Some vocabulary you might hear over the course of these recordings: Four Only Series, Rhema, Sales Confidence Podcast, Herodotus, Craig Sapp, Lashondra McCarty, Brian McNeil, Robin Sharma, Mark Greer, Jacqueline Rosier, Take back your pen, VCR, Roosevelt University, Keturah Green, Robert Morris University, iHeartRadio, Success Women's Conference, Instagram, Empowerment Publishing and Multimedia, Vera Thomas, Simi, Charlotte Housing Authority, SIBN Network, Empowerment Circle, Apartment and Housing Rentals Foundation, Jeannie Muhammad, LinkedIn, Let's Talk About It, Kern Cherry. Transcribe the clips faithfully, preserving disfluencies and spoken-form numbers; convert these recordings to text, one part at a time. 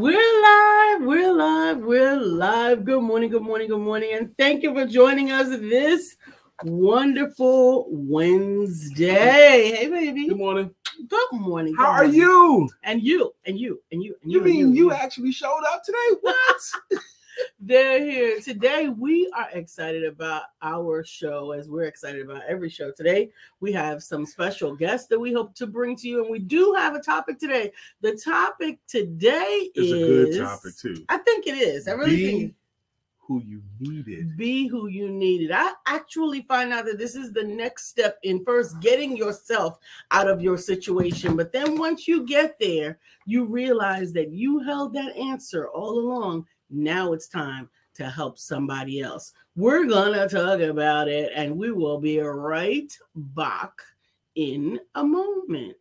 We're live, we're live, we're live. Good morning, good morning, good morning. And thank you for joining us this wonderful Wednesday. Hey, baby. Good morning. Good morning. How good morning. Are you? And you, and you, and you, and you. You mean and you, you actually showed up today? What? They're here. Today, we are excited about our show, as we're excited about every show. Today, we have some special guests that we hope to bring to you, and we do have a topic today. The topic today is... It's a good topic, too. I think it is. I really be think... Be who you needed. Be who you needed. I actually find out that this is the next step in first getting yourself out of your situation, but then once you get there, you realize that you held that answer all along. Now it's time to help somebody else. We're going to talk about it, and we will be right back in a moment.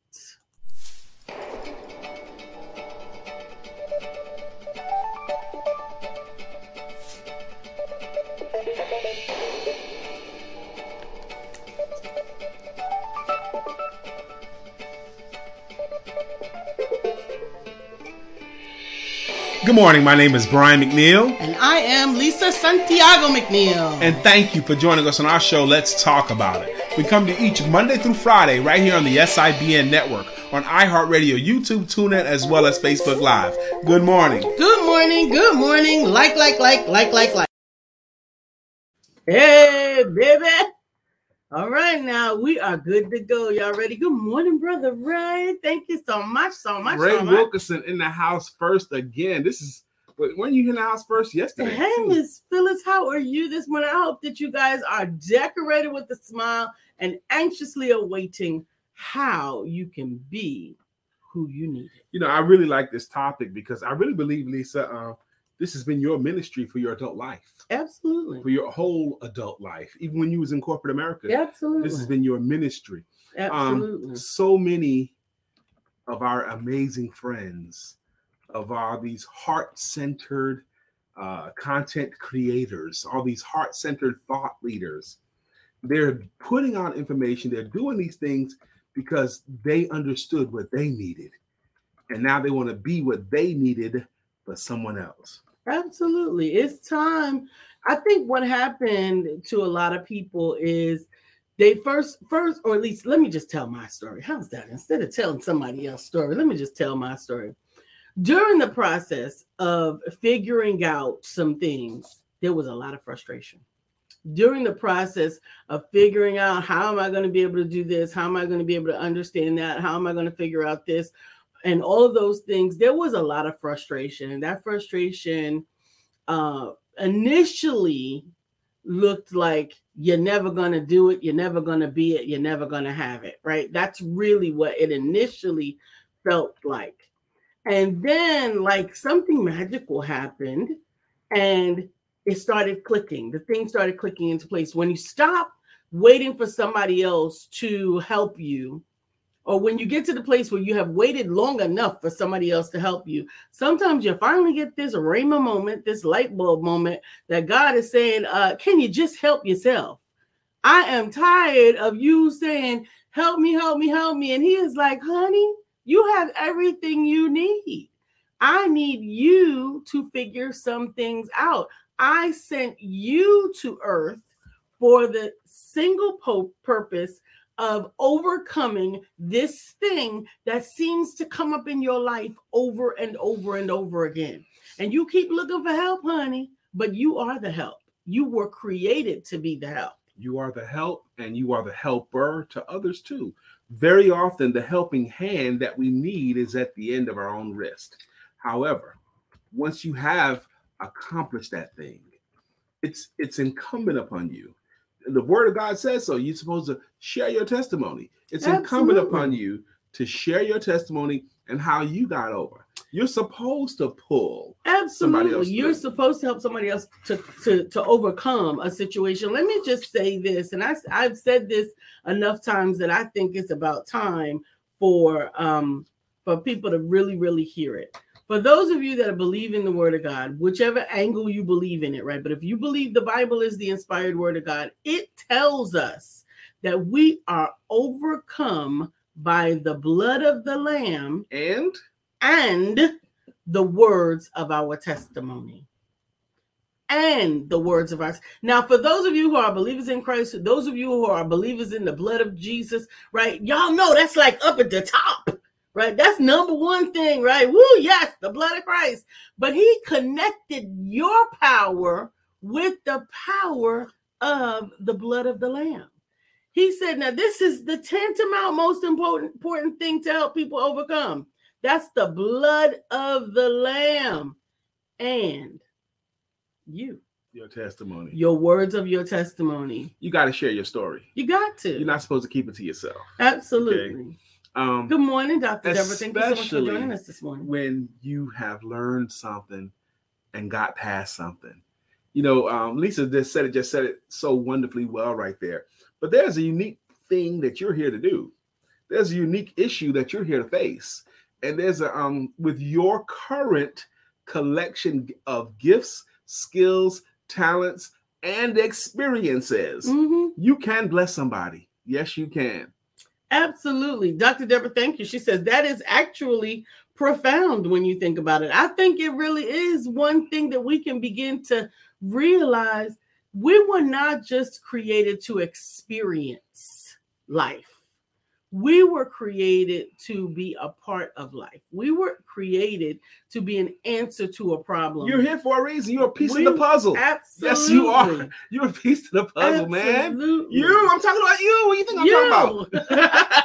Good morning. My name is Brian McNeil. And I am Lisa Santiago McNeil. And thank you for joining us on our show, Let's Talk About It. We come to each Monday through Friday right here on the S I B N Network, on iHeartRadio, YouTube, TuneIn, as well as Facebook Live. Good morning. Good morning. Good morning. Like, like, like, like, like, like. Hey, baby. All right, now we are good to go. Y'all ready? Good morning, brother Ray. Thank you so much, so much. Ray so much. Wilkerson in the house first again. This is when you in the house first yesterday. Hey, Miss Phyllis, how are you this morning? I hope that you guys are decorated with a smile and anxiously awaiting how you can be who you need. You know, I really like this topic because I really believe, Lisa, um, this has been your ministry for your adult life. Absolutely. For your whole adult life. Even when you was in corporate America. Absolutely. This has been your ministry. Absolutely. Um, so many of our amazing friends, of our these heart-centered uh, content creators, all these heart-centered thought leaders, they're putting out information. They're doing these things because they understood what they needed. And now they want to be what they needed for someone else. Absolutely. It's time. I think what happened to a lot of people is they first, first, or at least let me just tell my story. How's that? Instead of telling somebody else's story, let me just tell my story. During the process of figuring out some things, there was a lot of frustration. During the process of figuring out how am I going to be able to do this? How am I going to be able to understand that? How am I going to figure out this? And all of those things, there was a lot of frustration. And that frustration uh, initially looked like you're never going to do it. You're never going to be it. You're never going to have it, right? That's really what it initially felt like. And then like something magical happened and it started clicking. The thing started clicking into place. When you stop waiting for somebody else to help you, or when you get to the place where you have waited long enough for somebody else to help you, sometimes you finally get this Rhema moment, this light bulb moment that God is saying, uh, can you just help yourself? I am tired of you saying, help me, help me, help me. And he is like, honey, you have everything you need. I need you to figure some things out. I sent you to earth for the single po- purpose of overcoming this thing that seems to come up in your life over and over and over again. And you keep looking for help, honey, but you are the help. You were created to be the help. You are the help and you are the helper to others too. Very often the helping hand that we need is at the end of our own wrist. However, once you have accomplished that thing, it's it's incumbent upon you. The word of God says so. You're supposed to share your testimony. It's Absolutely. Incumbent upon you to share your testimony and how you got over. You're supposed to pull. Absolutely. You're through. Supposed to help somebody else to, to, to overcome a situation. Let me just say this, and I, I've said this enough times that I think it's about time for um, for people to really, really hear it. For those of you that believe in the word of God, whichever angle you believe in it, right? But if you believe the Bible is the inspired word of God, it tells us that we are overcome by the blood of the Lamb and, and the words of our testimony. And the words of our now, for those of you who are believers in Christ, those of you who are believers in the blood of Jesus, right? Y'all know that's like up at the top, right? That's number one thing, right? Woo, yes, the blood of Christ. But he connected your power with the power of the blood of the Lamb. He said, now this is the tantamount most important, important thing to help people overcome. That's the blood of the Lamb. And you, your testimony, your words of your testimony. You got to share your story. You got to. You're not supposed to keep it to yourself. Absolutely. Okay? Um, Good morning, Doctor Deborah. Thank you so much for joining us this morning. When you have learned something and got past something, you know, um, Lisa just said it. Just said it so wonderfully well right there. But there's a unique thing that you're here to do. There's a unique issue that you're here to face, and there's a um with your current collection of gifts, skills, talents, and experiences. Mm-hmm. You can bless somebody. Yes, you can. Absolutely. Doctor Deborah, thank you. She says that is actually profound when you think about it. I think it really is one thing that we can begin to realize. We were not just created to experience life. We were created to be a part of life. We were created to be an answer to a problem. You're here for a reason. You're a piece we, of the puzzle. Absolutely. Yes, you are. You're a piece of the puzzle, absolutely. Man. You. I'm talking about you. What do you think I'm you. Talking about?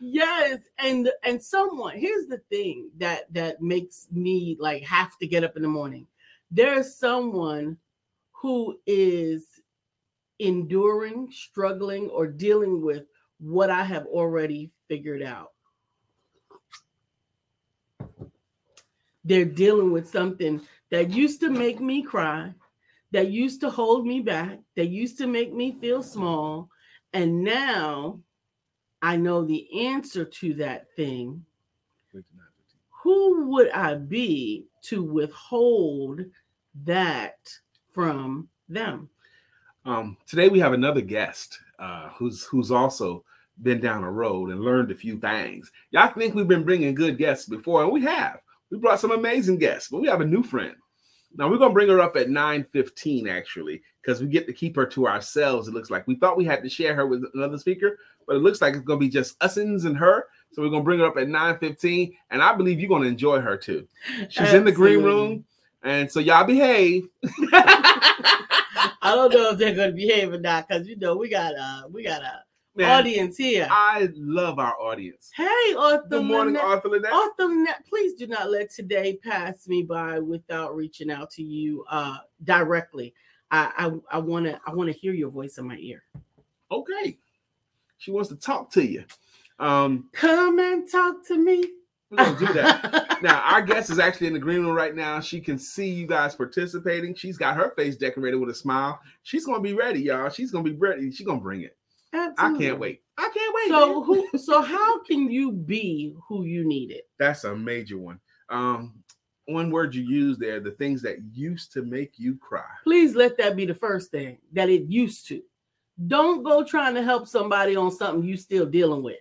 Yes. And and someone, here's the thing that, that makes me like have to get up in the morning. There's someone who is enduring, struggling, or dealing with what I have already figured out. They're dealing with something that used to make me cry, that used to hold me back, that used to make me feel small. And now I know the answer to that thing. Who would I be to withhold that from them? Um, today we have another guest uh, who's who's also been down a road and learned a few things. Y'all think we've been bringing good guests before, and we have. We brought some amazing guests, but we have a new friend. Now we're gonna bring her up at nine fifteen actually, because we get to keep her to ourselves. It looks like we thought we had to share her with another speaker, but it looks like it's gonna be just usins and her. So we're gonna bring her up at nine fifteen, and I believe you're gonna enjoy her too. She's absolutely in the green room, and so y'all behave. I don't know if they're going to behave or not, because you know we got a we got a Man, audience here. I love our audience. Hey, Arthur. Good morning, Lynette. Arthur Lynette. Arthur Lynette, please do not let today pass me by without reaching out to you uh, directly. I I want to I want to hear your voice in my ear. Okay, she wants to talk to you. Um, Come and talk to me. We're going to do that. Now, our guest is actually in the green room right now. She can see you guys participating. She's got her face decorated with a smile. She's going to be ready, y'all. She's going to be ready. She's going to bring it. Absolutely. I can't wait. I can't wait. So who? So how can you be who you needed? That's a major one. Um, one word you used there, the things that used to make you cry. Please let that be the first thing, that it used to. Don't go trying to help somebody on something you still dealing with.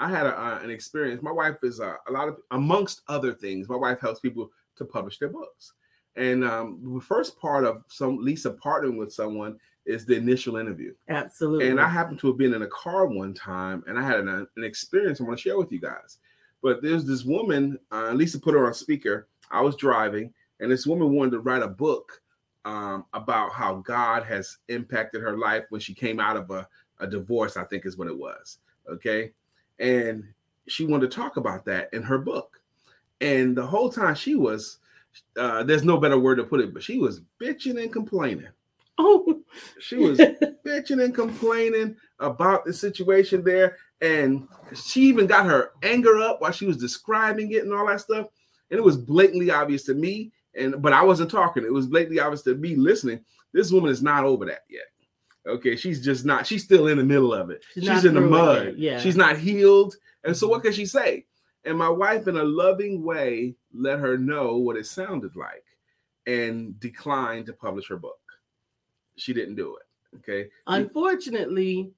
I had a, uh, an experience. My wife is uh, a lot of, amongst other things, my wife helps people to publish their books. And um, the first part of some Lisa partnering with someone is the initial interview. Absolutely. And I happened to have been in a car one time, and I had an, an experience I want to share with you guys. But there's this woman, uh, Lisa put her on speaker. I was driving, and this woman wanted to write a book um, about how God has impacted her life when she came out of a, a divorce, I think is what it was. Okay. And she wanted to talk about that in her book. And the whole time she was, uh, there's no better word to put it, but she was bitching and complaining. Oh, she was bitching and complaining about the situation there. And she even got her anger up while she was describing it and all that stuff. And it was blatantly obvious to me. And but I wasn't talking. It was blatantly obvious to me listening. This woman is not over that yet. Okay, she's just not, she's still in the middle of it. She's, she's in the mud. Yeah. She's not healed. And so what can she say? And my wife, in a loving way, let her know what it sounded like and declined to publish her book. She didn't do it. Okay. Unfortunately,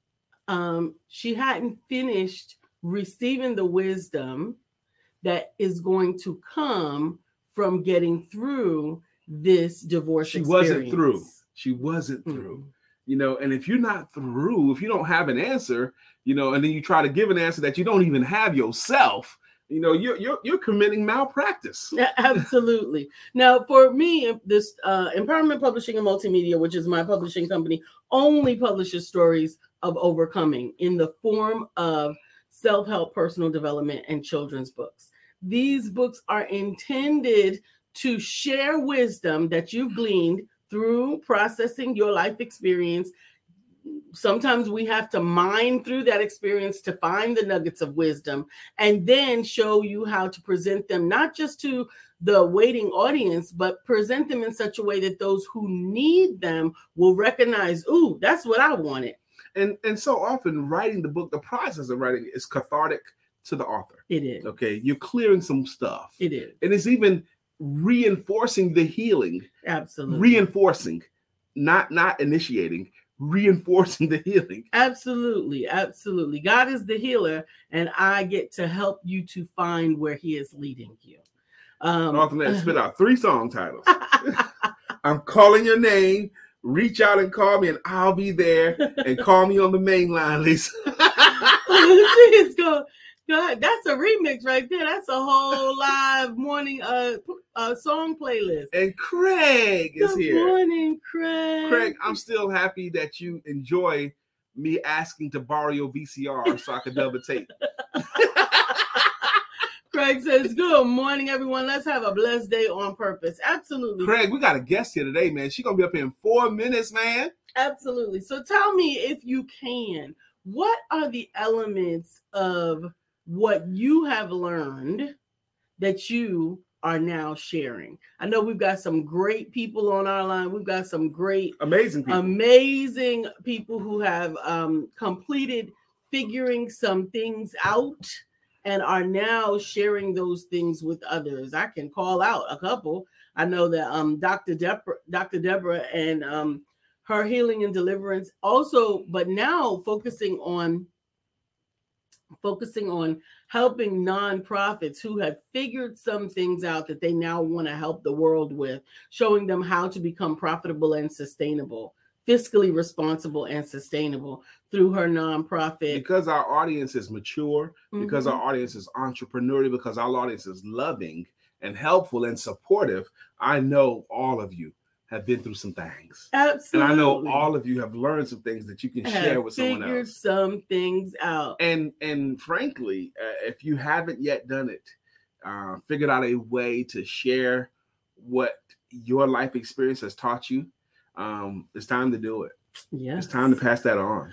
um, she hadn't finished receiving the wisdom that is going to come from getting through this divorce she experience. wasn't through she wasn't through mm-hmm. You know, and if you're not through, if you don't have an answer, you know, and then you try to give an answer that you don't even have yourself, you know, you're you're, you're committing malpractice. Yeah, absolutely. Now, for me, this uh, Empowerment Publishing and Multimedia, which is my publishing company, only publishes stories of overcoming in the form of self-help, personal development, and children's books. These books are intended to share wisdom that you've gleaned through processing your life experience. Sometimes we have to mine through that experience to find the nuggets of wisdom and then show you how to present them, not just to the waiting audience, but present them in such a way that those who need them will recognize, ooh, that's what I wanted. And and so often writing the book, the process of writing is cathartic to the author. It is. Okay. You're clearing some stuff. It is. And it's even reinforcing the healing. Absolutely. Reinforcing, not not initiating. Reinforcing the healing. Absolutely. Absolutely. God is the healer, and I get to help you to find where he is leading you. Um, often they spit out three song titles. I'm Calling Your Name, Reach Out and Call Me, and I'll Be There, and Call Me on the Main Line, Lisa. She's going, God, that's a remix right there. That's a whole live morning uh, uh song playlist. And Craig is Good here. Good morning, Craig. Craig, I'm still happy that you enjoy me asking to borrow your V C R so I could double tape. Craig says, good morning, everyone. Let's have a blessed day on purpose. Absolutely. Craig, we got a guest here today, man. She's going to be up here in four minutes, man. Absolutely. So tell me, if you can, what are the elements of what you have learned that you are now sharing? I know we've got some great people on our line. We've got some great, amazing people, amazing people who have um, completed figuring some things out and are now sharing those things with others. I can call out a couple. I know that um, Doctor Deborah, Doctor Deborah and um, her healing and deliverance also, but now focusing on focusing on helping nonprofits who have figured some things out that they now want to help the world with, showing them how to become profitable and sustainable, fiscally responsible and sustainable through her nonprofit. Because our audience is mature, mm-hmm. because our audience is entrepreneurial, because our audience is loving and helpful and supportive, I know all of you have been through some things. Absolutely. And I know all of you have learned some things that you can have share with someone else. Figured some things out. And and frankly, uh, if you haven't yet done it, uh, figured out a way to share what your life experience has taught you, um, it's time to do it. Yeah, it's time to pass that on.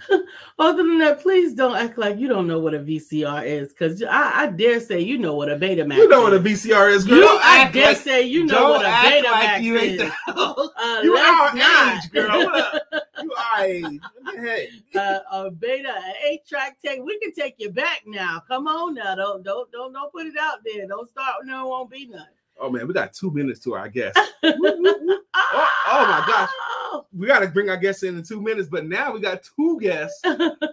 Other than that, please don't act like you don't know what a V C R is, because I, I dare say you know what a Betamax is. You know what a V C R is, girl. You, I dare like, say you know what a Betamax like you is. Ain't the, uh, you are not. Age, girl. What a, you are age. Hey. Uh, a beta, an eight-track tape. We can take you back now. Come on now. Don't don't don't don't put it out there. Don't start. No, it won't be none. Oh, man, we got two minutes to our guest. oh, oh, my gosh. We got to bring our guests in in two minutes, but now we got two guests.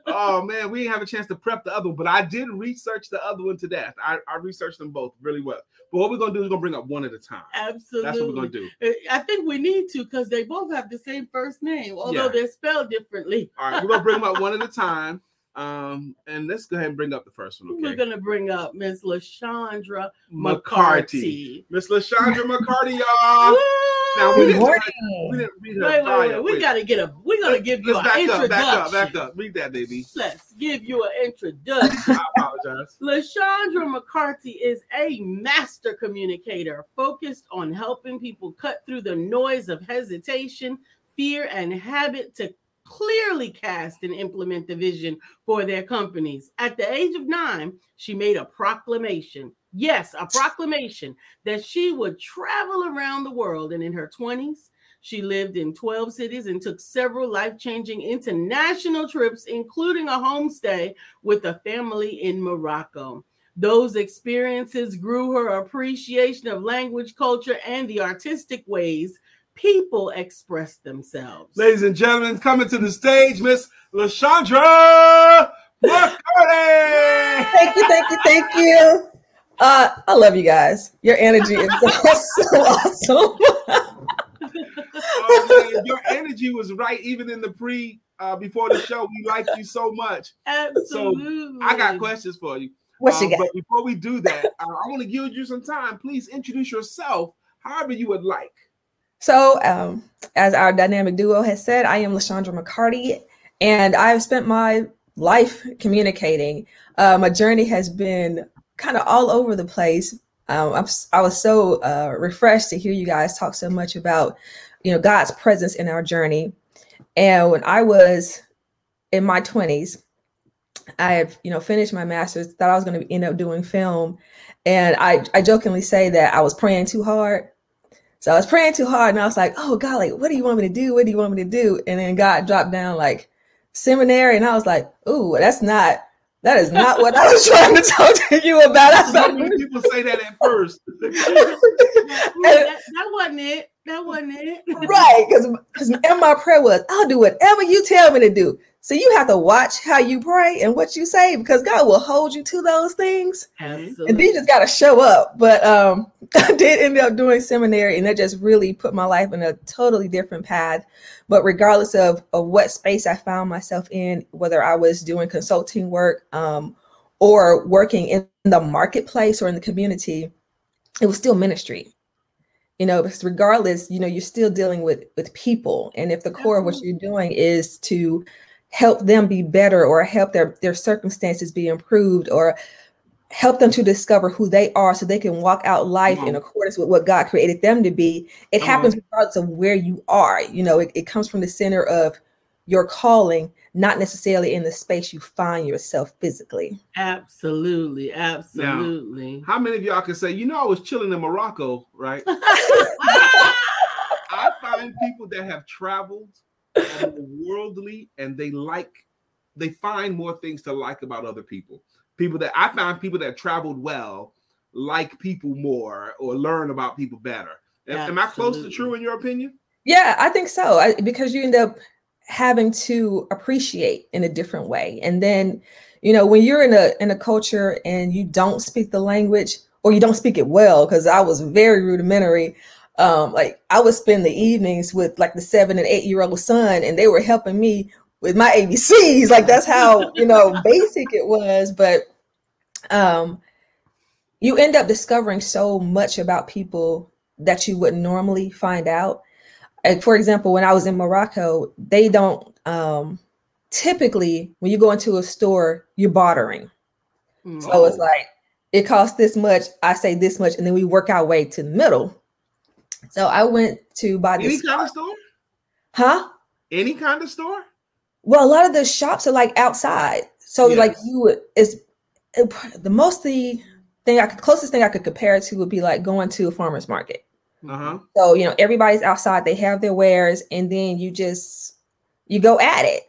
Oh, man, we didn't have a chance to prep the other one, but I did research the other one to death. I, I researched them both really well. But what we're going to do is we're going to bring up one at a time. Absolutely. That's what we're going to do. I think we need to, because they both have the same first name, although yeah. they're spelled differently. All right, we're going to bring them up one at a time. Um, and let's go ahead and bring up the first one. Okay? We're going to bring up Miss Lashondra McCarty. Miss Lashondra McCarty, y'all. Woo! Now we didn't, we didn't read her wait, bio. Wait, wait, we wait. gotta get a. We're gonna let's, give you an back introduction. Back up, back up, back up. Read that, baby. Let's give you an introduction. I apologize. Lashondra McCarty is a master communicator focused on helping people cut through the noise of hesitation, fear, and habit to clearly cast and implement the vision for their companies. At the age of nine, she made a proclamation. Yes, a proclamation that she would travel around the world. And in her twenties, she lived in twelve cities and took several life-changing international trips, including a homestay with a family in Morocco. Those experiences grew her appreciation of language, culture, and the artistic ways people express themselves. Ladies and gentlemen, coming to the stage, Miss LaShondra McCarty. Thank you, thank you, thank you. Uh, I love you guys. Your energy is so, so awesome. Oh, man, your energy was right, even in the pre, uh, before the show. We liked you so much. Absolutely. So I got questions for you. What um, you got? But before we do that, uh, I want to give you some time. Please introduce yourself however you would like. So um, as our dynamic duo has said, I am Lashondra McCarty, and I've spent my life communicating. Uh, my journey has been kind of all over the place. Um, I'm, I was so uh, refreshed to hear you guys talk so much about, you know, God's presence in our journey. And when I was in my twenties, I had, you know, finished my master's, thought I was going to end up doing film. And I, I jokingly say that I was praying too hard. So I was praying too hard and I was like, oh, God, like, what do you want me to do? What do you want me to do? And then God dropped down like seminary. And I was like, ooh, that's not, that is not what I was trying to talk to you about. I thought people say that at first. Well, that, that wasn't it. That wasn't it. Right. Because because my prayer was, I'll do whatever you tell me to do. So you have to watch how you pray and what you say, because God will hold you to those things. Absolutely. And then you just got to show up. But um, I did end up doing seminary, and that just really put my life in a totally different path. But regardless of, of what space I found myself in, whether I was doing consulting work um, or working in the marketplace or in the community, it was still ministry. You know, because regardless, you know, you're still dealing with with people. And if the core Absolutely. Of what you're doing is to help them be better, or help their, their circumstances be improved, or help them to discover who they are so they can walk out life in accordance with what God created them to be. It Come happens on. Regardless of where you are. You know, it, it comes from the center of your calling, not necessarily in the space you find yourself physically. Absolutely. Absolutely. Now, how many of y'all can say, you know, I was chilling in Morocco, right? I find people that have traveled and worldly, and they like, they find more things to like about other people. People that I found people that traveled well like people more, or learn about people better. Absolutely. Am I close to true in your opinion? Yeah, I think so. I, because you end up having to appreciate in a different way, and then you know when you're in a in a culture and you don't speak the language, or you don't speak it well. Because I was very rudimentary. Um, like I would spend the evenings with like the seven and eight year old son, and they were helping me with my A B Cs. Like that's how, you know, basic it was. But um, you end up discovering so much about people that you would normally find out. And for example, when I was in Morocco, they don't um, typically, when you go into a store, you're bartering. Mm-hmm. So it's like, it costs this much, I say this much, and then we work our way to the middle. So I went to buy this. Any kind of store? Huh? Any kind of store? Well, a lot of the shops are like outside. So yes. like you would, it's it, the most the thing I could, closest thing I could compare it to would be like going to a farmer's market. Uh-huh. So, you know, everybody's outside, they have their wares, and then you just, you go at it.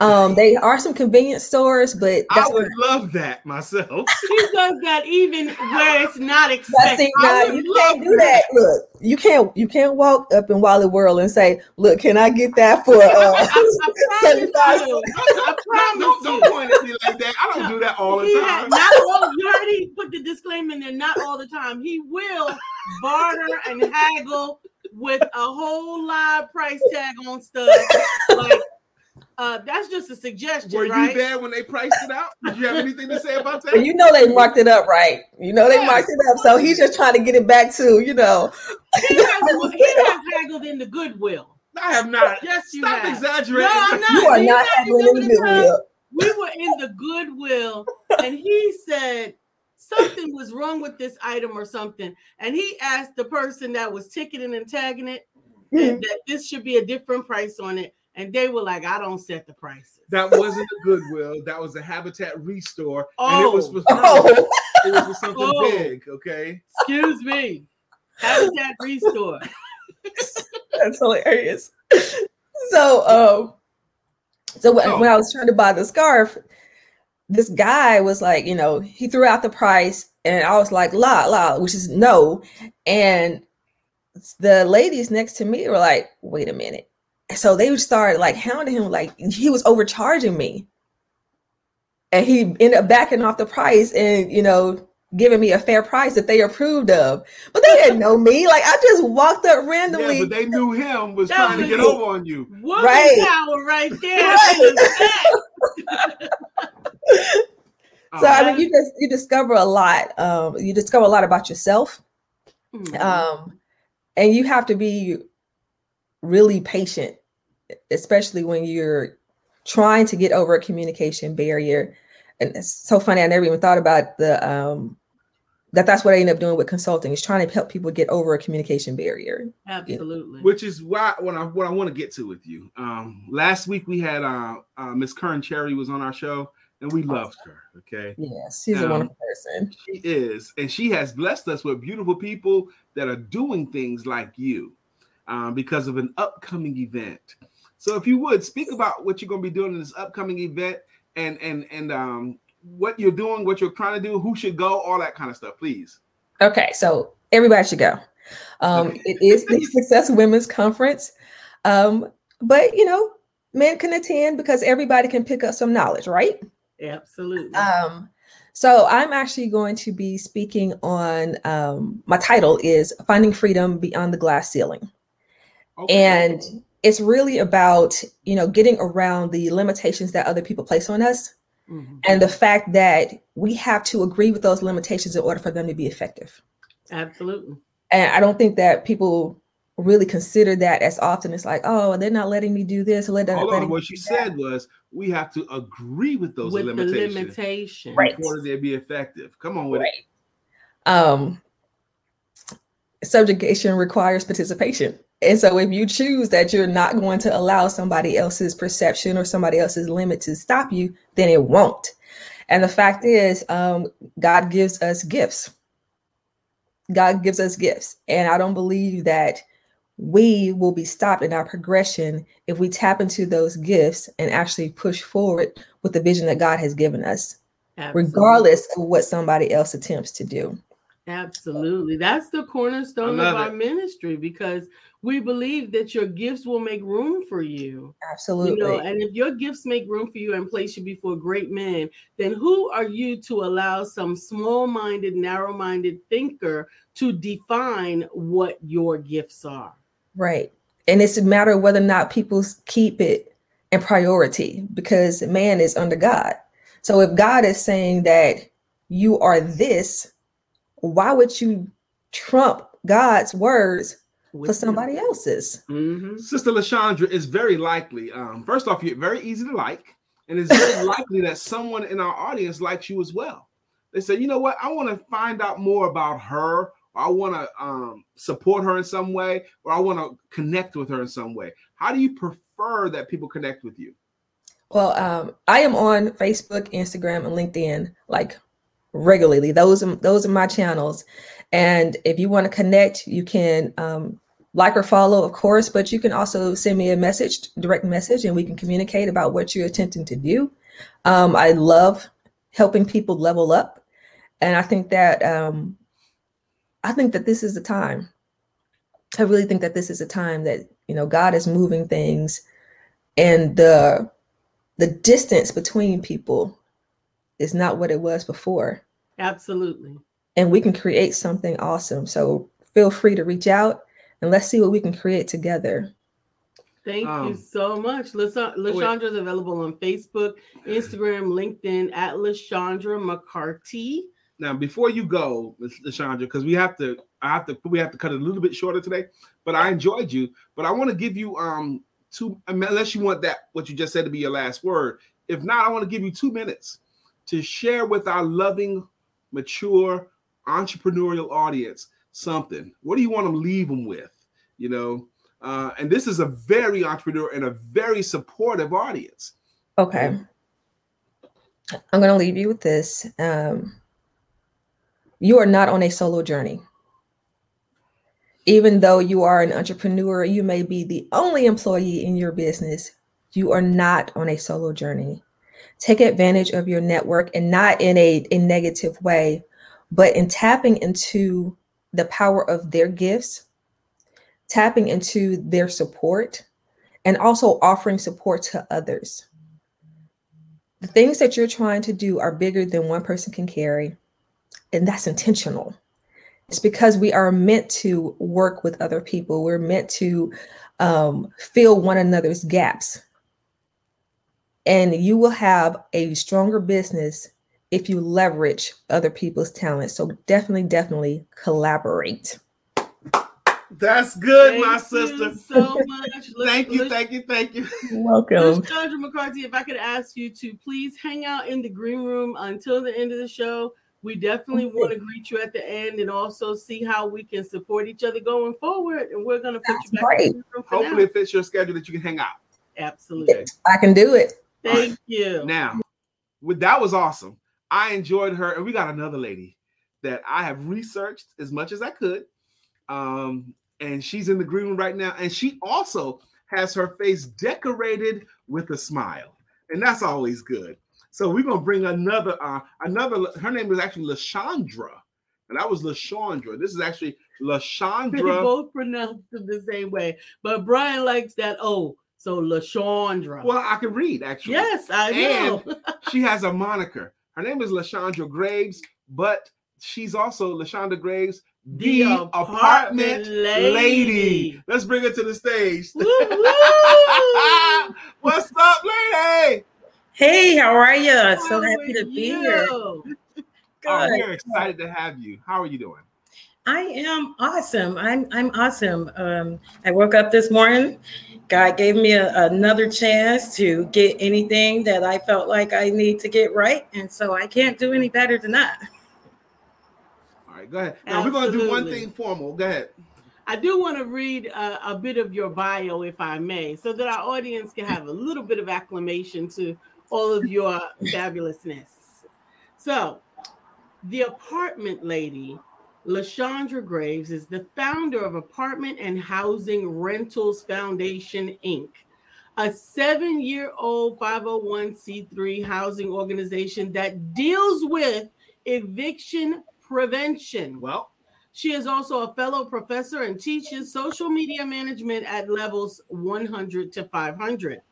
Um, they are some convenience stores, but that's I would where, love that myself. She does that even where it's not expected. Now, you can't do that. that. Look, you can't you can't walk up in Wally World and say, "Look, can I get that for?" Uh, I, I you. I promise don't, don't point at me like that. I don't no, do that all the time. Had, not all, you heard he put the disclaimer in there. Not all the time. He will barter and haggle with a whole live price tag on stuff. Like, Uh, that's just a suggestion. Were you right? there when they priced it out? Did you have anything to say about that? Well, you know they marked it up, right? You know they yes. marked it up, so he's just trying to get it back to you know. He has, he has haggled in the goodwill. I have not. Yes, you Stop have. Exaggerating. No, I'm not. You are you not haggling in the goodwill. We were in the goodwill, and he said something was wrong with this item or something, and he asked the person that was ticketing and tagging it mm-hmm. and that this should be a different price on it. And they were like, I don't set the prices. That wasn't a Goodwill. That was a Habitat Restore. Oh. And it was for, oh. it was for something oh. big, okay? Excuse me. Habitat Restore. That's hilarious. So, um, so when, oh. when I was trying to buy the scarf, this guy was like, you know, he threw out the price. And I was like, la, la, which is no. And the ladies next to me were like, wait a minute. So they started like hounding him, like he was overcharging me, and he ended up backing off the price. And you know, giving me a fair price that they approved of. But they didn't know me. Like, I just walked up randomly. Yeah, but they knew him was that trying was to get over on you. Woman right. power right there. Right. So right. I mean, you just, you discover a lot. Um, you discover a lot about yourself. Mm-hmm. Um, and you have to be really patient, especially when you're trying to get over a communication barrier. And it's so funny. I never even thought about the um, that. That's what I end up doing with consulting, is trying to help people get over a communication barrier. Absolutely. Yeah. Which is why what I what I want to get to with you. Um, last week we had uh, uh, Miss Kern Cherry was on our show, and we awesome. loved her. Okay. Yes, she's um, a wonderful person. She is, and she has blessed us with beautiful people that are doing things like you, um, because of an upcoming event. So, if you would speak about what you're going to be doing in this upcoming event. And and and um, what you're doing, what you're trying to do, who should go, all that kind of stuff, please. Okay, so everybody should go. Um, it is the Success Women's Conference, um, but you know, men can attend because everybody can pick up some knowledge, right? Absolutely. Um, so I'm actually going to be speaking on. Um, my title is Finding Freedom Beyond the Glass Ceiling, okay. and. It's really about, you know, getting around the limitations that other people place on us, mm-hmm. and the fact that we have to agree with those limitations in order for them to be effective. Absolutely. And I don't think that people really consider that as often. It's like, oh, they're not letting me do this. Or let Hold on. What she said was, we have to agree with those with limitations, the limitations. Right. In order to be effective. Come on with right. it. Um, subjugation requires participation. And so if you choose that you're not going to allow somebody else's perception or somebody else's limit to stop you, then it won't. And the fact is, um, God gives us gifts. God gives us gifts. And I don't believe that we will be stopped in our progression if we tap into those gifts and actually push forward with the vision that God has given us, Absolutely. regardless of what somebody else attempts to do. Absolutely. That's the cornerstone of our it. ministry, because we believe that your gifts will make room for you. Absolutely. You know, and if your gifts make room for you and place you before great men, then who are you to allow some small-minded, narrow-minded thinker to define what your gifts are? Right. And it's a matter of whether or not people keep it in priority, because man is under God. So if God is saying that you are this, why would you trump God's words With for somebody you. else's? Mm-hmm. Sister LaShondra, it's very likely. Um, first off, you're very easy to like. And it's very likely that someone in our audience likes you as well. They say, you know what? I want to find out more about her. Or I want to um, support her in some way. Or I want to connect with her in some way. How do you prefer that people connect with you? Well, um, I am on Facebook, Instagram, and LinkedIn, like, regularly. Those are, those are my channels. And if you want to connect, you can um, like or follow, of course, but you can also send me a message, direct message, and we can communicate about what you're attempting to do. Um, I love helping people level up. And I think that um, I think that this is the time. I really think that this is a time that, you know, God is moving things, and the the distance between people is not what it was before. Absolutely. And we can create something awesome. So feel free to reach out and let's see what we can create together. Thank um, you so much. LaShondra is available on Facebook, Instagram, LinkedIn at LaShondra McCarty. Now, before you go, LaShondra, because we have to, I have to, we have to cut it a little bit shorter today. But I enjoyed you. But I want to give you um two, unless you want that what you just said to be your last word. If not, I want to give you two minutes to share with our loving, mature, entrepreneurial audience something. What do you want to leave them with? You know, uh, and this is a very entrepreneurial and a very supportive audience. Okay. I'm going to leave you with this. Um, you are not on a solo journey. Even though you are an entrepreneur, you may be the only employee in your business. You are not on a solo journey. Take advantage of your network, and not in a, a negative way, but in tapping into the power of their gifts, tapping into their support, and also offering support to others. The things that you're trying to do are bigger than one person can carry. and that's intentional. It's because we are meant to work with other people. We're meant to um, fill one another's gaps. And you will have a stronger business if you leverage other people's talent. So definitely, definitely collaborate. That's good, thank my sister. So much. thank you, thank you, thank you. You're welcome. Lashondra McCarty, if I could ask you to please hang out in the green room until the end of the show. We definitely want to greet you at the end and also see how we can support each other going forward. And we're going to put That's you back right. in the room for Hopefully now. It fits your schedule that you can hang out. Absolutely. I can do it. Thank right. you. Now, with, that was awesome. I enjoyed her. And we got another lady that I have researched as much as I could. Um, and she's in the green room right now. And she also has her face decorated with a smile. And that's always good. So we're going to bring another, uh, another, her name is actually Lashondra. And that was Lashondra. This is actually Lashondra. They both pronounced it the same way. But Brian likes that O. So Lashondra. Well, I can read, actually. Yes, I know. And she has a moniker. Her name is LaShondra Graves, but she's also LaShondra Graves, the, the apartment, apartment lady. lady. Let's bring her to the stage. What's up, lady? Hey, how are you? How so happy to be you? Here. God, we're excited to have you. How are you doing? I am awesome. I'm I'm awesome. Um, I woke up this morning. God gave me a, another chance to get anything that I felt like I need to get right, and so I can't do any better than that. All right, go ahead. Now Absolutely. We're going to do one thing formal. Go ahead. I do want to read a, a bit of your bio, if I may, so that our audience can have a little bit of acclimation to all of your fabulousness. So, the apartment lady, LaShondra Graves, is the founder of Apartment and Housing Rentals Foundation, Incorporated, a seven-year-old five oh one c three housing organization that deals with eviction prevention. Well, she is also a fellow professor and teaches social media management at levels one hundred to five hundred.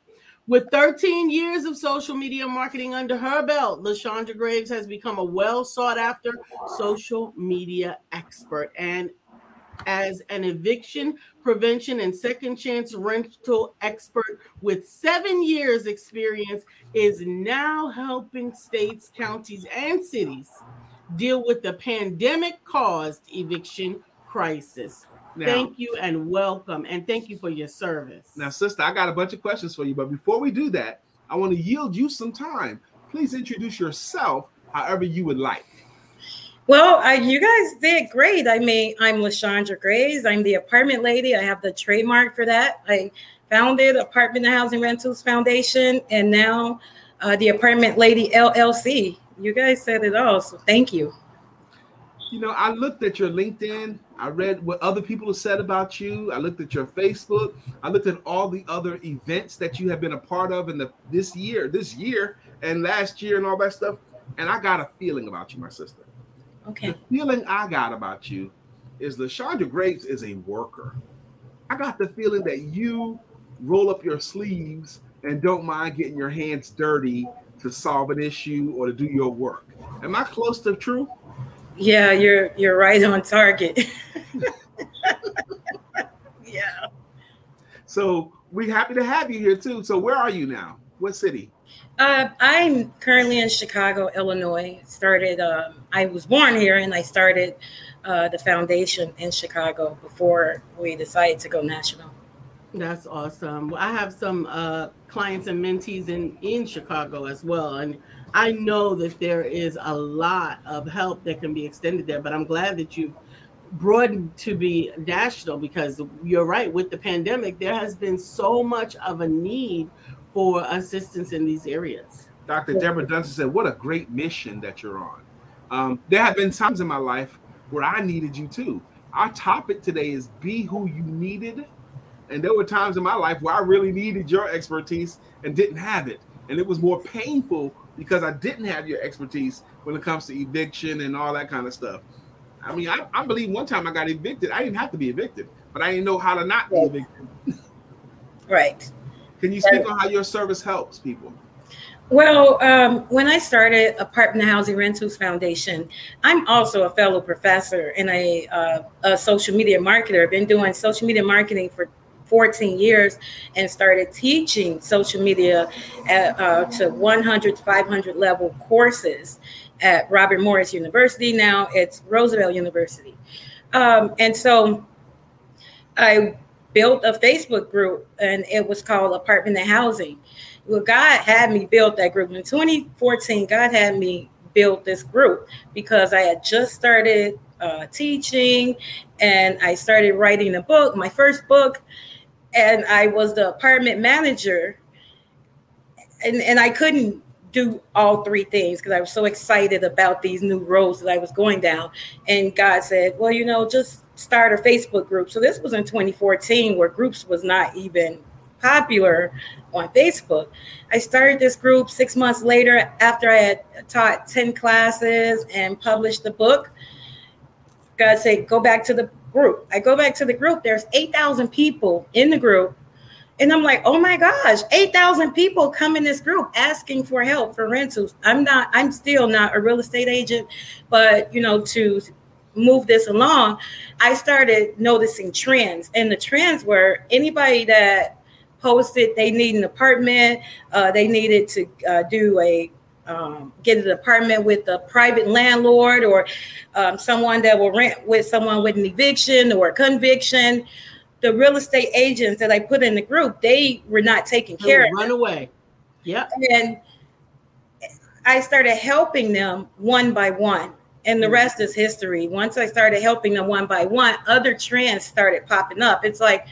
With thirteen years of social media marketing under her belt, LaShondra Graves has become a well-sought-after social media expert. And as an eviction prevention and second chance rental expert with seven years experience, is now helping states, counties, and cities deal with the pandemic-caused eviction crisis. Now, thank you and welcome. And thank you for your service. Now, sister, I got a bunch of questions for you. But before we do that, I want to yield you some time. Please introduce yourself however you would like. Well, uh, you guys did great. I mean, I'm LaShondra Graves. I'm the apartment lady. I have the trademark for that. I founded Apartment and Housing Rentals Foundation and now uh, the Apartment Lady L L C. You guys said it all. So thank you. You know, I looked at your LinkedIn. I read what other people have said about you. I looked at your Facebook. I looked at all the other events that you have been a part of in the this year, this year, and last year and all that stuff. And I got a feeling about you, my sister. Okay. The feeling I got about you is LaShondra Graves is a worker. I got the feeling that you roll up your sleeves and don't mind getting your hands dirty to solve an issue or to do your work. Am I close to true? Yeah, you're you're right on target. Yeah. So we're happy to have you here too. So where are you now? What city? Uh, I'm currently in Chicago, Illinois. Started. Uh, I was born here, and I started uh, the foundation in Chicago before we decided to go national. That's awesome. I have some uh, clients and mentees in, in Chicago as well, and I know that there is a lot of help that can be extended there, but I'm glad that you broadened to be national because you're right. With the pandemic, there has been so much of a need for assistance in these areas. Doctor Deborah Dunson said, what a great mission that you're on. Um, there have been times in my life where I needed you too. Our topic today is be who you needed. And there were times in my life where I really needed your expertise and didn't have it. And it was more painful because I didn't have your expertise when it comes to eviction and all that kind of stuff. I mean, I, I believe one time I got evicted. I didn't have to be evicted, but I didn't know how to not be evicted. Right. Can you speak right. on how your service helps people? Well, um, when I started Apartment and Housing Rentals Foundation, I'm also a fellow professor and a, uh, a social media marketer. I've been doing social media marketing for fourteen years and started teaching social media at, uh, to one hundred to five hundred level courses at Robert Morris University. Now it's Roosevelt University. Um, and so I built a Facebook group, and it was called Apartment and Housing. Well, God had me build that group. In twenty fourteen, God had me build this group because I had just started uh, teaching, and I started writing a book, my first book, and I was the apartment manager, and, and I couldn't do all three things because I was so excited about these new roads that I was going down. And God said, well, you know, just start a Facebook group. So this was in twenty fourteen, where groups was not even popular on Facebook. I started this group six months later after I had taught ten classes and published the book. God said, go back to the group. I go back to the group. There's eight thousand people in the group. And I'm like, oh my gosh, eight thousand people come in this group asking for help for rentals. I'm not, I'm still not a real estate agent, but you know, to move this along, I started noticing trends, and the trends were anybody that posted they need an apartment, uh, they needed to uh, do a Um, get an apartment with a private landlord, or um, someone that will rent with someone with an eviction or a conviction. The real estate agents that I put in the group, they were not taking care of it. Run away. Yeah. And I started helping them one by one. And the rest is history. Once I started helping them one by one, other trends started popping up. It's like,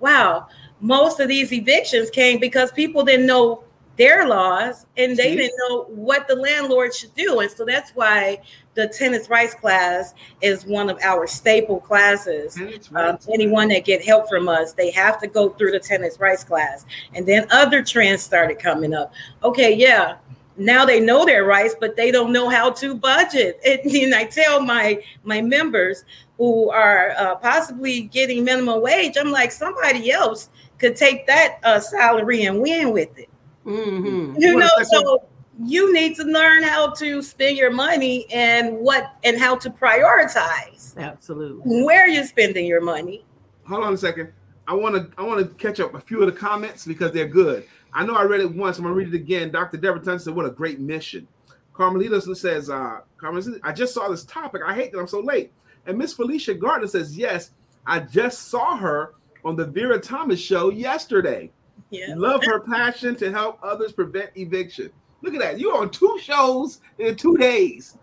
wow, most of these evictions came because people didn't know their laws, and they didn't know what the landlord should do. And so that's why the tenants' rights class is one of our staple classes. Right. Um, anyone that get help from us, they have to go through the tenants' rights class. And then other trends started coming up. Okay, yeah, now they know their rights, but they don't know how to budget. And, and I tell my, my members who are uh, possibly getting minimum wage, I'm like, somebody else could take that uh, salary and win with it. Mm-hmm. You know, so you need to learn how to spend your money and what and how to prioritize. Absolutely. Where you're spending your money. Hold on a second. I want to I want to catch up a few of the comments because they're good. I know I read it once. I'm gonna read it again. Doctor Deborah Tunn said, "What a great mission." Carmelita says, uh, Carmelita, "I just saw this topic. I hate that I'm so late." And Miss Felicia Gardner says, "Yes, I just saw her on the Vera Thomas show yesterday." Yeah. Love her passion to help others prevent eviction. Look at that. You're on two shows in two days.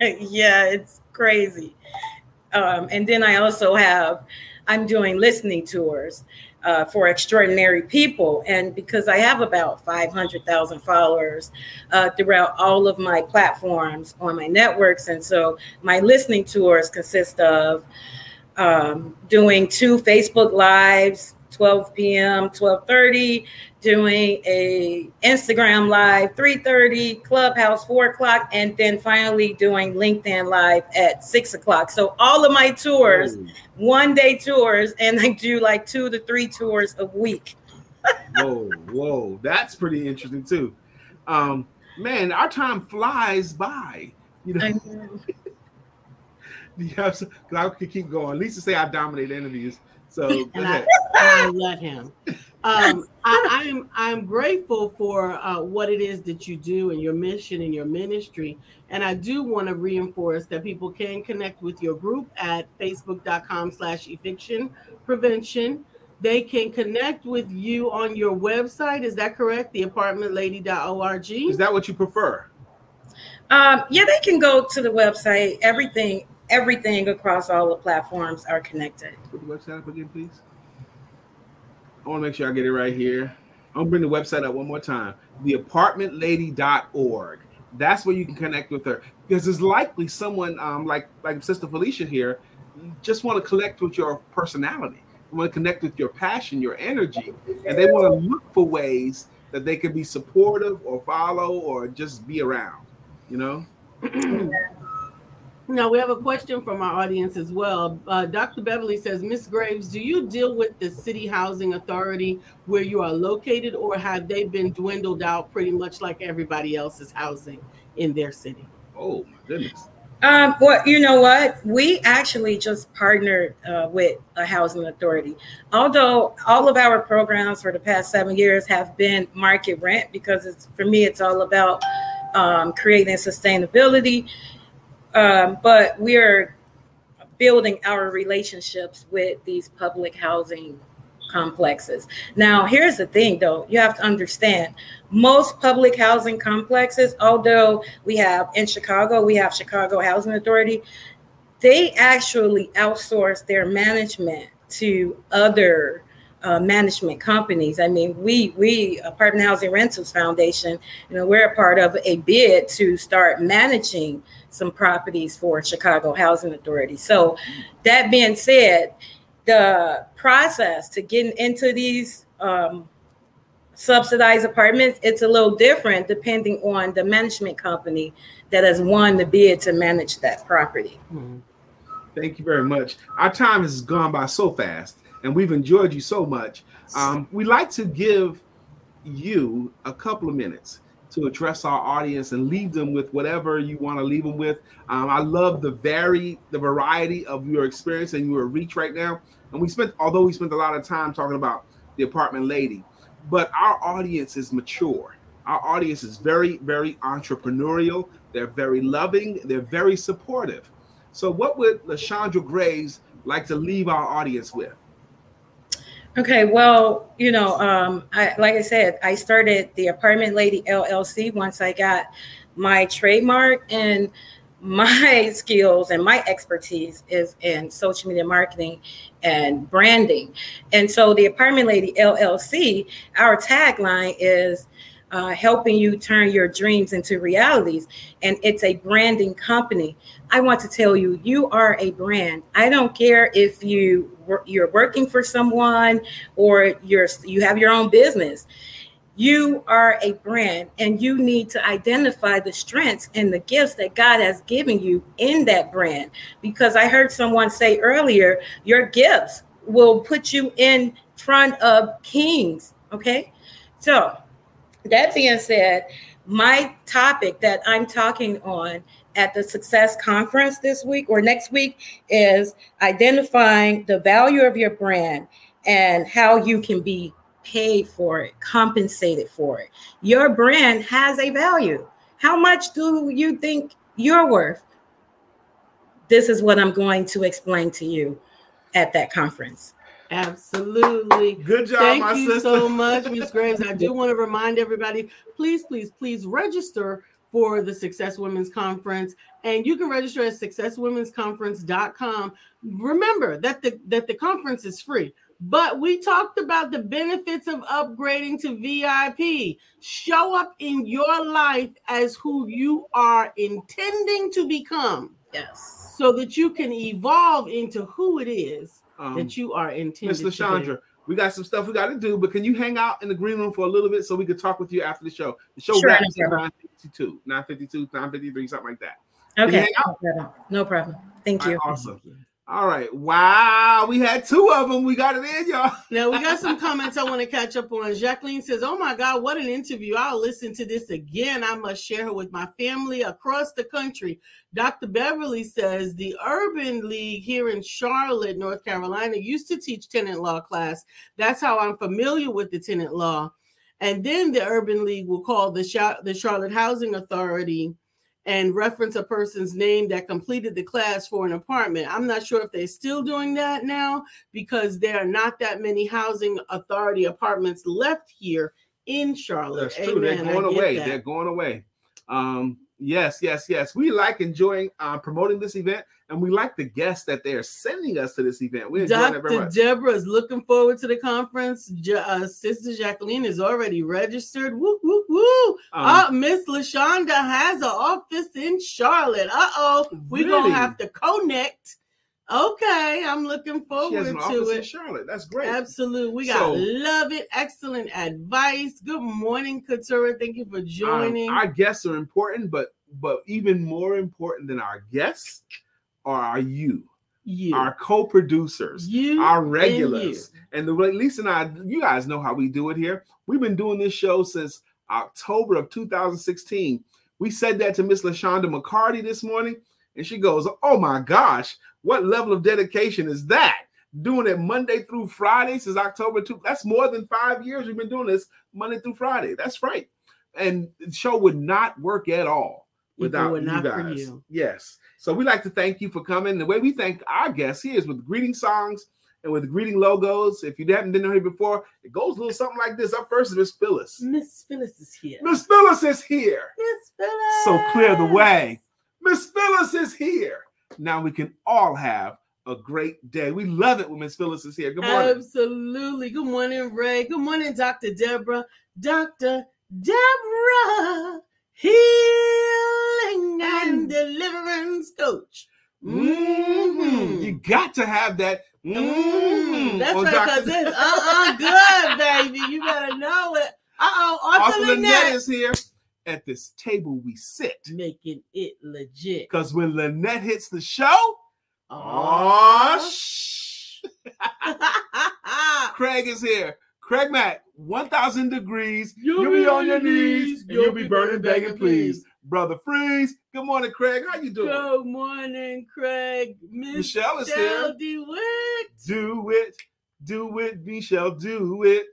Yeah, it's crazy. Um, and then I also have, I'm doing listening tours uh, for extraordinary people. And because I have about five hundred thousand followers uh, throughout all of my platforms on my networks. And so my listening tours consist of um, doing two Facebook Lives, twelve p.m., twelve thirty, doing a Instagram Live, three thirty, Clubhouse, four o'clock, and then finally doing LinkedIn Live at six o'clock. So all of my tours, Ooh. one-day tours, and I do like two to three tours a week. whoa, whoa. That's pretty interesting, too. Um, man, our time flies by. You know? I know. Yeah, so, 'cause I could keep going. Lisa say I dominate interviews. So and I, I love him. Um, I, I'm I'm grateful for uh, what it is that you do and your mission and your ministry. And I do want to reinforce that people can connect with your group at facebook.com slash eviction prevention. They can connect with you on your website. Is that correct? The apartment lady dot org. Is that what you prefer? Um, yeah, they can go to the website. Everything. Everything across all the platforms are connected. Put the website up again, please. I want to make sure I get it right here. I'll bring the website up one more time. the apartment lady dot org. That's where you can connect with her. Because it's likely someone um, like, like Sister Felicia here, just want to connect with your personality. You want to connect with your passion, your energy. And they want to look for ways that they can be supportive or follow or just be around, you know? Now, we have a question from our audience as well. Uh, Doctor Beverly says, Miz Graves, do you deal with the City Housing Authority where you are located, or have they been dwindled out pretty much like everybody else's housing in their city? Oh, my goodness. Um, well, you know what? We actually just partnered uh, with a housing authority. Although all of our programs for the past seven years have been market rent, because it's, for me, it's all about um, creating sustainability. Um, but we're building our relationships with these public housing complexes. Now, here's the thing, though. You have to understand, most public housing complexes, although we have in Chicago, we have Chicago Housing Authority, they actually outsource their management to other Uh, management companies. I mean, we, we Apartment Housing Rentals Foundation, you know, we're a part of a bid to start managing some properties for Chicago Housing Authority. So that being said, the process to getting into these um, subsidized apartments, it's a little different depending on the management company that has won the bid to manage that property. Thank you very much. Our time has gone by so fast, and we've enjoyed you so much. Um, we'd like to give you a couple of minutes to address our audience and leave them with whatever you want to leave them with. Um, I love the varied, the variety of your experience and your reach right now. And we spent, although we spent a lot of time talking about the apartment lady, but our audience is mature. Our audience is very, very entrepreneurial. They're very loving. They're very supportive. So what would LaShondra Graves like to leave our audience with? Okay, well, you know, um, I, like I said, I started the Apartment Lady L L C once I got my trademark, and my skills and my expertise is in social media marketing and branding. And so the Apartment Lady L L C, our tagline is uh, helping you turn your dreams into realities. And it's a branding company. I want to tell you, you are a brand. I don't care if you you're working for someone or you're you have your own business. You are a brand, and you need to identify the strengths and the gifts that God has given you in that brand. Because I heard someone say earlier, your gifts will put you in front of kings. Okay, so that being said, my topic that I'm talking on at the Success Conference this week or next week is identifying the value of your brand and how you can be paid for it, compensated for it. Your brand has a value. How much do you think you're worth? This is what I'm going to explain to you at that conference. Absolutely. Good job, Thank my sister. Thank you so much, Miz Graves. I do want to remind everybody, please, please, please register for the Success Women's Conference. And you can register at success women's conference dot com. Remember that the that the conference is free, but we talked about the benefits of upgrading to V I P. Show up in your life as who you are intending to become. Yes. So that you can evolve into who it is um, that you are intended to be. Miz LaShondra, we got some stuff we got to do, but can you hang out in the green room for a little bit so we could talk with you after the show? The show sure, wraps at nine fifty-two, nine fifty-two, nine fifty-three, something like that. Okay. No problem. Thank you. All right, awesome. All right. Wow. We had two of them. We got it in, y'all. Now, we got some comments I want to catch up on. Jacqueline says, oh, my God, what an interview. I'll listen to this again. I must share her with my family across the country. Doctor Beverly says, the Urban League here in Charlotte, North Carolina, used to teach tenant law class. That's how I'm familiar with the tenant law. And then the Urban League will call the Charlotte Housing Authority and reference a person's name that completed the class for an apartment. I'm not sure if they're still doing that now, because there are not that many housing authority apartments left here in Charlotte. That's true. Amen. They're going away. That. They're going away. Um, yes, yes, yes. We like enjoying uh, promoting this event, and we like the guests that they're sending us to this event. We're Doctor That Deborah is looking forward to the conference. Ja- uh, Sister Jacqueline is already registered. Woo, woo, woo. Um, oh, Miss LaShondra has an office in Charlotte. Uh-oh. We're really? Going to have to connect. Okay. I'm looking forward she has an to office it. In Charlotte. That's great. Absolutely. We got so, love it. Excellent advice. Good morning, Katura. Thank you for joining. Um, our guests are important, but but even more important than our guests are you. You. Our co-producers, you our regulars, and, you. and the Lisa and I, you guys know how we do it here. We've been doing this show since October of two thousand sixteen. We said that to Miss Lashondra McCarty this morning, and she goes, "Oh my gosh, what level of dedication is that? Doing it Monday through Friday since October second. That's more than five years we've been doing this Monday through Friday." That's right. And the show would not work at all without you guys. You. Yes. So we'd like to thank you for coming. The way we thank our guests here is with greeting songs and with greeting logos. If you haven't been here before, it goes a little something like this. Up first is Miss Phyllis. Miss Phyllis is here. Miss Phyllis is here. Miss Phyllis. So clear the way. Miss Phyllis is here. Now we can all have a great day. We love it when Miss Phyllis is here. Good morning. Absolutely. Good morning, Ray. Good morning, Doctor Deborah. Doctor Deborah. Healing and deliverance coach. Mm-hmm. You got to have that. Mm-hmm. That's right, because it's uh-uh good, baby. You better know it. Uh-oh, Arthur Lynette is here. At this table we sit. Making it legit. Because when Lynette hits the show, oh, shh. Craig is here. Craig Mack, one thousand degrees, you'll, you'll be on your knees, knees you'll be burning, begging, please. Brother Freeze, good morning, Craig. How you doing? Good morning, Craig. Michelle, Michelle is here. Do it. Do it. Do it, Michelle, do it.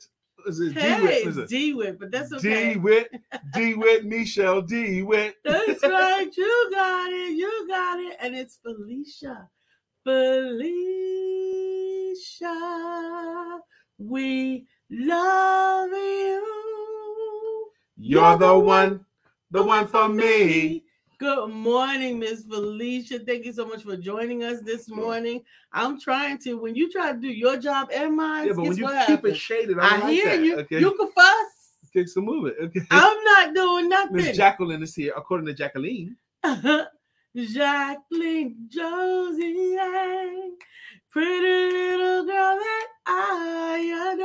Is it hey, D-Wit? D-Wit, but that's okay. D-Wit, D-Wit, Michelle, D-Wit. That's right. You got it. You got it. And it's Felicia. Felicia, we love you. You're, You're the, the one, one, the one for me. me. Good morning, Miss Felicia. Thank you so much for joining us this morning. I'm trying to, when you try to do your job and mine, yeah, but when you keep happens. It shaded, I, I like hear that. You. Okay. You can fuss. Okay, so move it. Okay. I'm not doing nothing. Miss Jacqueline is here, according to Jacqueline. Jacqueline Josie, pretty little girl that I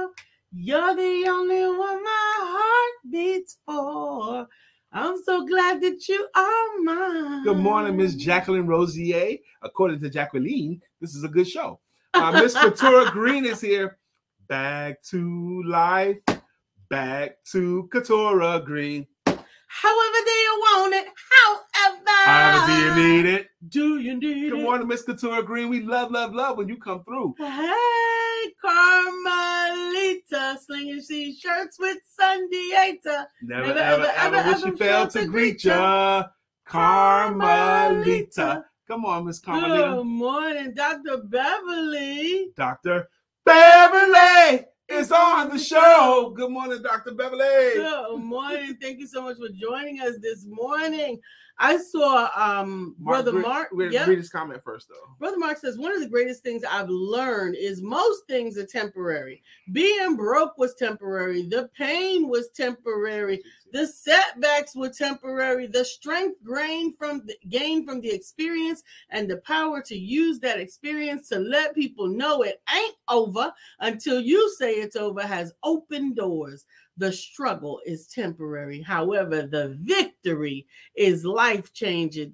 adore. You're the only one my heart beats for. I'm so glad that you are mine. Good morning, Miss Jacqueline Rosier. According to Jacqueline, this is a good show. Uh, Miss Keturah Green is here. Back to life. Back to Keturah Green. However do you want it, however. However do you need it. Do you need it? Good morning, Miss Keturah Green. We love, love, love when you come through. Hey, Carmelita, slinging T-shirts with San Diego. Never, never, ever, ever, ever wish you failed to greet ya, Carmelita. Come on, Miss Carmelita. Good morning, Doctor Beverly. Doctor Beverly. It's on the show. Good morning, Doctor Beverly. Good morning. Thank you so much for joining us this morning. I saw um, Mark, Brother Mark. Read, yep. read his comment first, though. Brother Mark says, one of the greatest things I've learned is most things are temporary. Being broke was temporary. The pain was temporary. The setbacks were temporary. The strength gained from the, gained from the experience and the power to use that experience to let people know it ain't over until you say it's over has opened doors. The struggle is temporary. However, the victory is life-changing.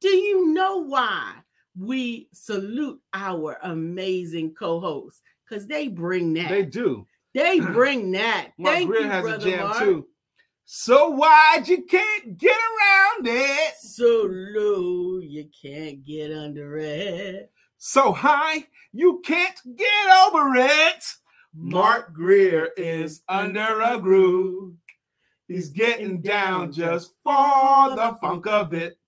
Do you know why we salute our amazing co-hosts? Because they bring that. They do. They bring that. Thank you, Brother Mark. So wide you can't get around it. So low you can't get under it. So high you can't get over it. Mark Greer is under a groove. He's getting down just for the funk of it.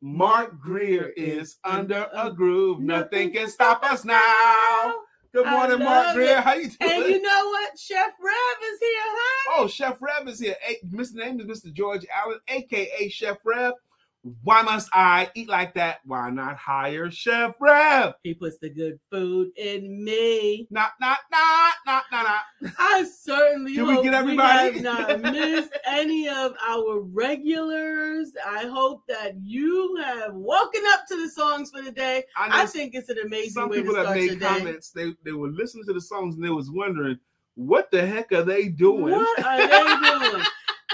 Mark Greer is under a groove. Nothing can stop us now. Good morning, Mark Greer. It. How you doing? And you know what? Chef Rev is here, honey. Oh, Chef Rev is here. A- Mister name is Mister George Allen, a k a. Chef Rev. Why must I eat like that? Why not hire Chef Rev? He puts the good food in me. Nah, nah, nah, nah, nah, nah. I certainly Did hope we, get everybody? we have not missed any of our regulars. I hope that you have woken up to the songs for the day. I, I think it's an amazing way to start your day. Some people have made comments. They, they were listening to the songs and they was wondering, what the heck are they doing? What are they doing?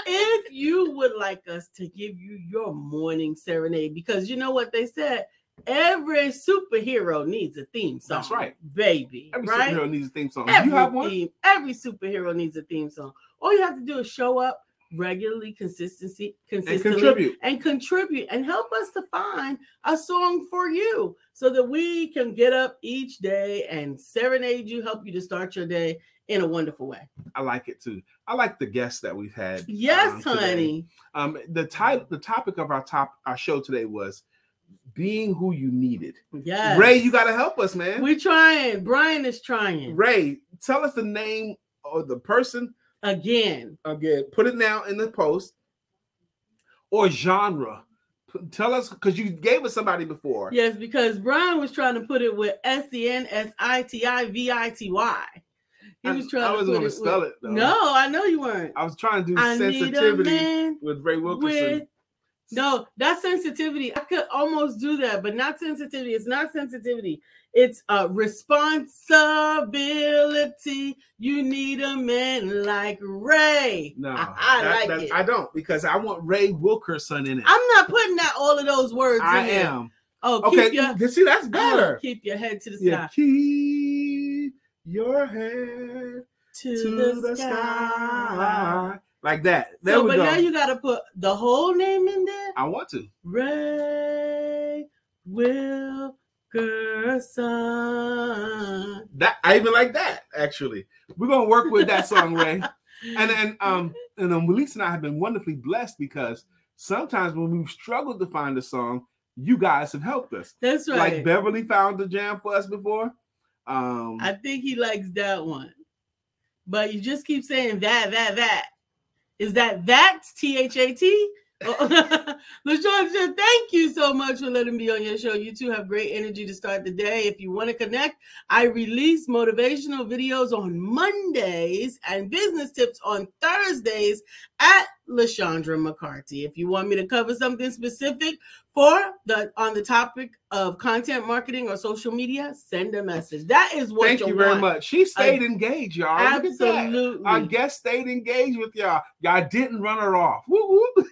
if you would like us to give you your morning serenade, because you know what they said? Every superhero needs a theme song. That's right, baby. Every right? superhero needs a theme song. Every, you have one? Theme, every superhero needs a theme song. All you have to do is show up regularly, consistency, consistently, and contribute. and contribute, and help us to find a song for you, so that we can get up each day and serenade you, help you to start your day in a wonderful way. I like it too. I like the guests that we've had. Yes, um, honey. Um, the title, the topic of our top our show today was being who you needed. Yes. Ray, you got to help us, man. We're trying. Brian is trying. Ray, tell us the name of the person. Again. Again. Put it now in the post. Or genre. P- tell us, because you gave us somebody before. Yes, because Brian was trying to put it with S E N S I T I V I T Y. He was trying I, I wasn't going to spell with, it, though. No, I know you weren't. I was trying to do I sensitivity with Ray Wilkerson. With No, that's sensitivity. I could almost do that, but not sensitivity. It's not sensitivity. It's a uh, responsibility. You need a man like Ray. No, I, I that, like it. I don't, because I want Ray Wilkerson in it. I'm not putting out all of those words. I in am. There. Oh, okay. Keep your, see, that's better. Oh, keep your head to the sky. Yeah, keep your head to, to the, the sky. sky. Like that. There so, we but go. Now you got to put the whole name in there. I want to. Ray Wilkerson. That I even like that. Actually, we're gonna work with that song, Ray. and and um and um, Lisa and I have been wonderfully blessed, because sometimes when we've struggled to find a song, you guys have helped us. That's right. Like Beverly found the jam for us before. Um, I think he likes that one, but you just keep saying that that that. Is that that T H A T? LaShondra, thank you so much for letting me on your show. You two have great energy to start the day. If you want to connect, I release motivational videos on Mondays and business tips on Thursdays at Lashondra McCarty. If you want me to cover something specific for the on the topic of content marketing or social media, send a message. That is what Thank you, you want. Very much. She stayed I, engaged, y'all. Absolutely. Our guest stayed engaged with y'all. Y'all didn't run her off. Woo woo.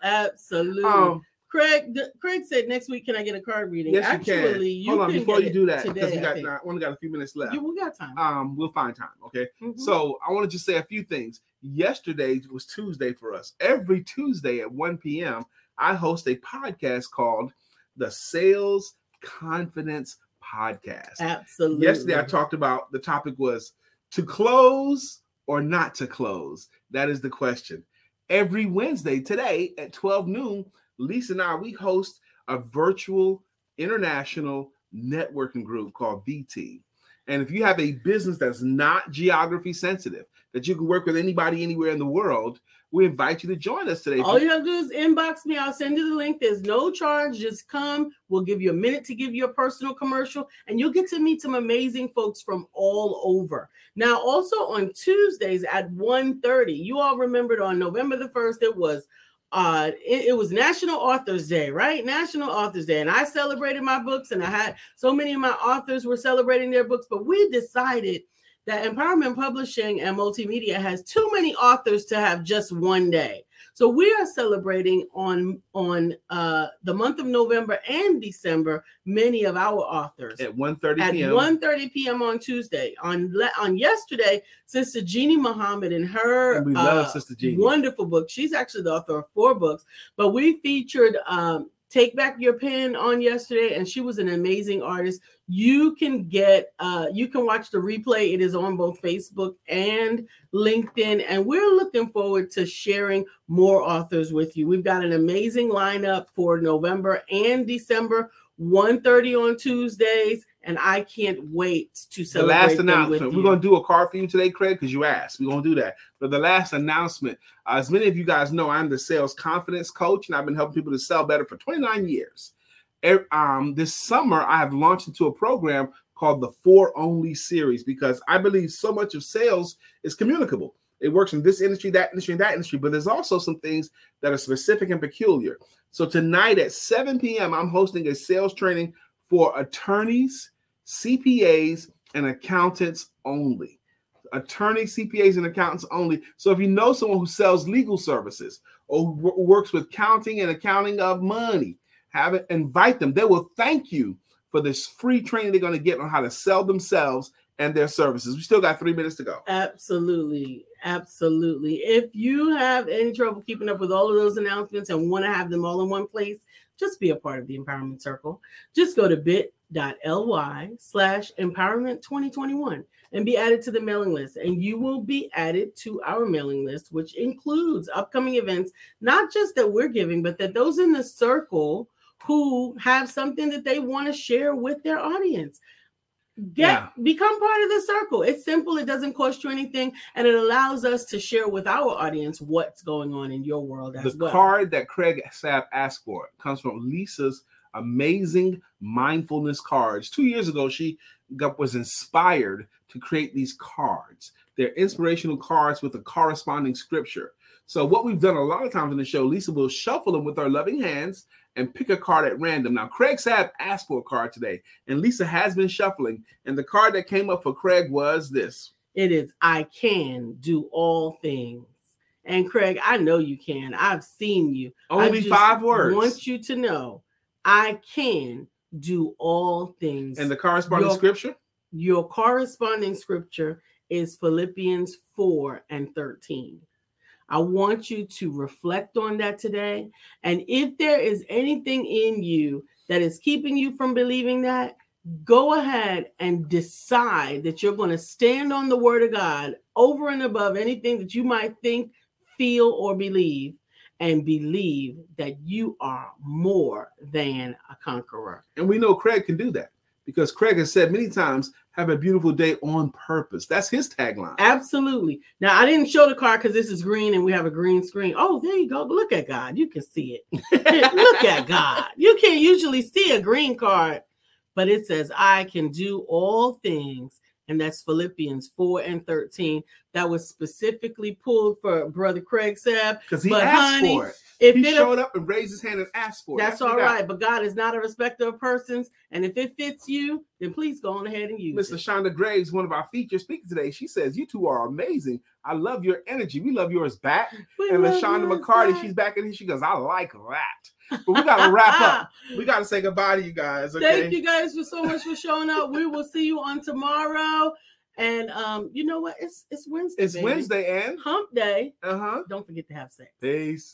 Absolutely. Um, Craig the, Craig said next week, can I get a card reading? Yes, Actually, you can. You Hold on, can before you do that, today, because we got I only got a few minutes left. Yeah, we got time. Um, we'll find time, okay? Mm-hmm. So I want to just say a few things. Yesterday was Tuesday for us. Every Tuesday at one p.m., I host a podcast called the Sales Confidence Podcast. Absolutely. Yesterday, I talked about the topic was to close or not to close. That is the question. Every Wednesday today at twelve noon, Lisa and I, we host a virtual international networking group called V T. And if you have a business that's not geography sensitive, that you can work with anybody anywhere in the world, we invite you to join us today. All you have to do is inbox me. I'll send you the link. There's no charge. Just come. We'll give you a minute to give you a personal commercial, and you'll get to meet some amazing folks from all over. Now, also on Tuesdays at one thirty, you all remembered on November the first, it was Uh, it, it was National Authors Day, right? National Authors Day. And I celebrated my books, and I had so many of my authors were celebrating their books, but we decided that Empowerment Publishing and Multimedia has too many authors to have just one day. So we are celebrating on, on uh, the month of November and December, many of our authors. At one thirty p.m. At one thirty p.m. on Tuesday. On on yesterday, Sister Jeannie Muhammad and her and we love uh, Sister Jeannie. Wonderful book. She's actually the author of four books, but we featured um, Take Back Your Pen on yesterday, and she was an amazing artist. You can get, uh, you can watch the replay. It is on both Facebook and LinkedIn, and we're looking forward to sharing more authors with you. We've got an amazing lineup for November and December, one thirty on Tuesdays, and I can't wait to celebrate. The last announcement. We're going to do a card for you today, Craig, because you asked. We're going to do that. But the last announcement, uh, as many of you guys know, I'm the sales confidence coach, and I've been helping people to sell better for twenty-nine years. Um, this summer, I have launched into a program called the Four Only Series, because I believe so much of sales is communicable. It works in this industry, that industry, and that industry, but there's also some things that are specific and peculiar. So tonight at seven p.m., I'm hosting a sales training for attorneys, C P As, and accountants only. attorneys, C P As, and accountants only. So if you know someone who sells legal services or who works with counting and accounting of money, have it, invite them. They will thank you for this free training they're going to get on how to sell themselves and their services. We still got three minutes to go. Absolutely. Absolutely. If you have any trouble keeping up with all of those announcements and want to have them all in one place, just be a part of the Empowerment Circle. Just go to bit.ly slash empowerment 2021 and be added to the mailing list. And you will be added to our mailing list, which includes upcoming events, not just that we're giving, but that those in the circle who have something that they want to share with their audience. Get, yeah. Become part of the circle. It's simple. It doesn't cost you anything. And it allows us to share with our audience what's going on in your world as the well. The card that Craig Sapp asked for comes from Lisa's amazing mindfulness cards. Two years ago, she was inspired to create these cards. They're inspirational cards with a corresponding scripture. So what we've done a lot of times in the show, Lisa will shuffle them with her loving hands and pick a card at random. Now, Craig Sapp asked for a card today, and Lisa has been shuffling. And the card that came up for Craig was this. It is, I can do all things. And Craig, I know you can. I've seen you. Only five words. I want you to know, I can do all things. And the corresponding your, scripture? Your corresponding scripture is Philippians four and thirteen. I want you to reflect on that today. And if there is anything in you that is keeping you from believing that, go ahead and decide that you're going to stand on the word of God over and above anything that you might think, feel, or believe, and believe that you are more than a conqueror. And we know Craig can do that because Craig has said many times, have a beautiful day on purpose. That's his tagline. Absolutely. Now, I didn't show the card because this is green and we have a green screen. Oh, there you go. But look at God. You can see it. Look at God. You can't usually see a green card, but it says, I can do all things. And that's Philippians four and thirteen. That was specifically pulled for Brother Craig Sapp. Because he but asked honey, for it. If he it showed a- up and raised his hand and asked for it. That's, that's all right. But God is not a respecter of persons. And if it fits you, then please go on ahead and use Miz it. Miz LaShondra Graves, one of our featured speakers today, she says, you two are amazing. I love your energy. We love yours back. We and LaShondra McCarty, back. She's back in here. She goes, I like that. But we got to wrap up. We got to say goodbye to you guys. Okay? Thank you guys for so much for showing up. We will see you on tomorrow. And um, you know what? It's it's Wednesday. It's baby. Wednesday and hump day. Uh huh. Don't forget to have sex. Peace.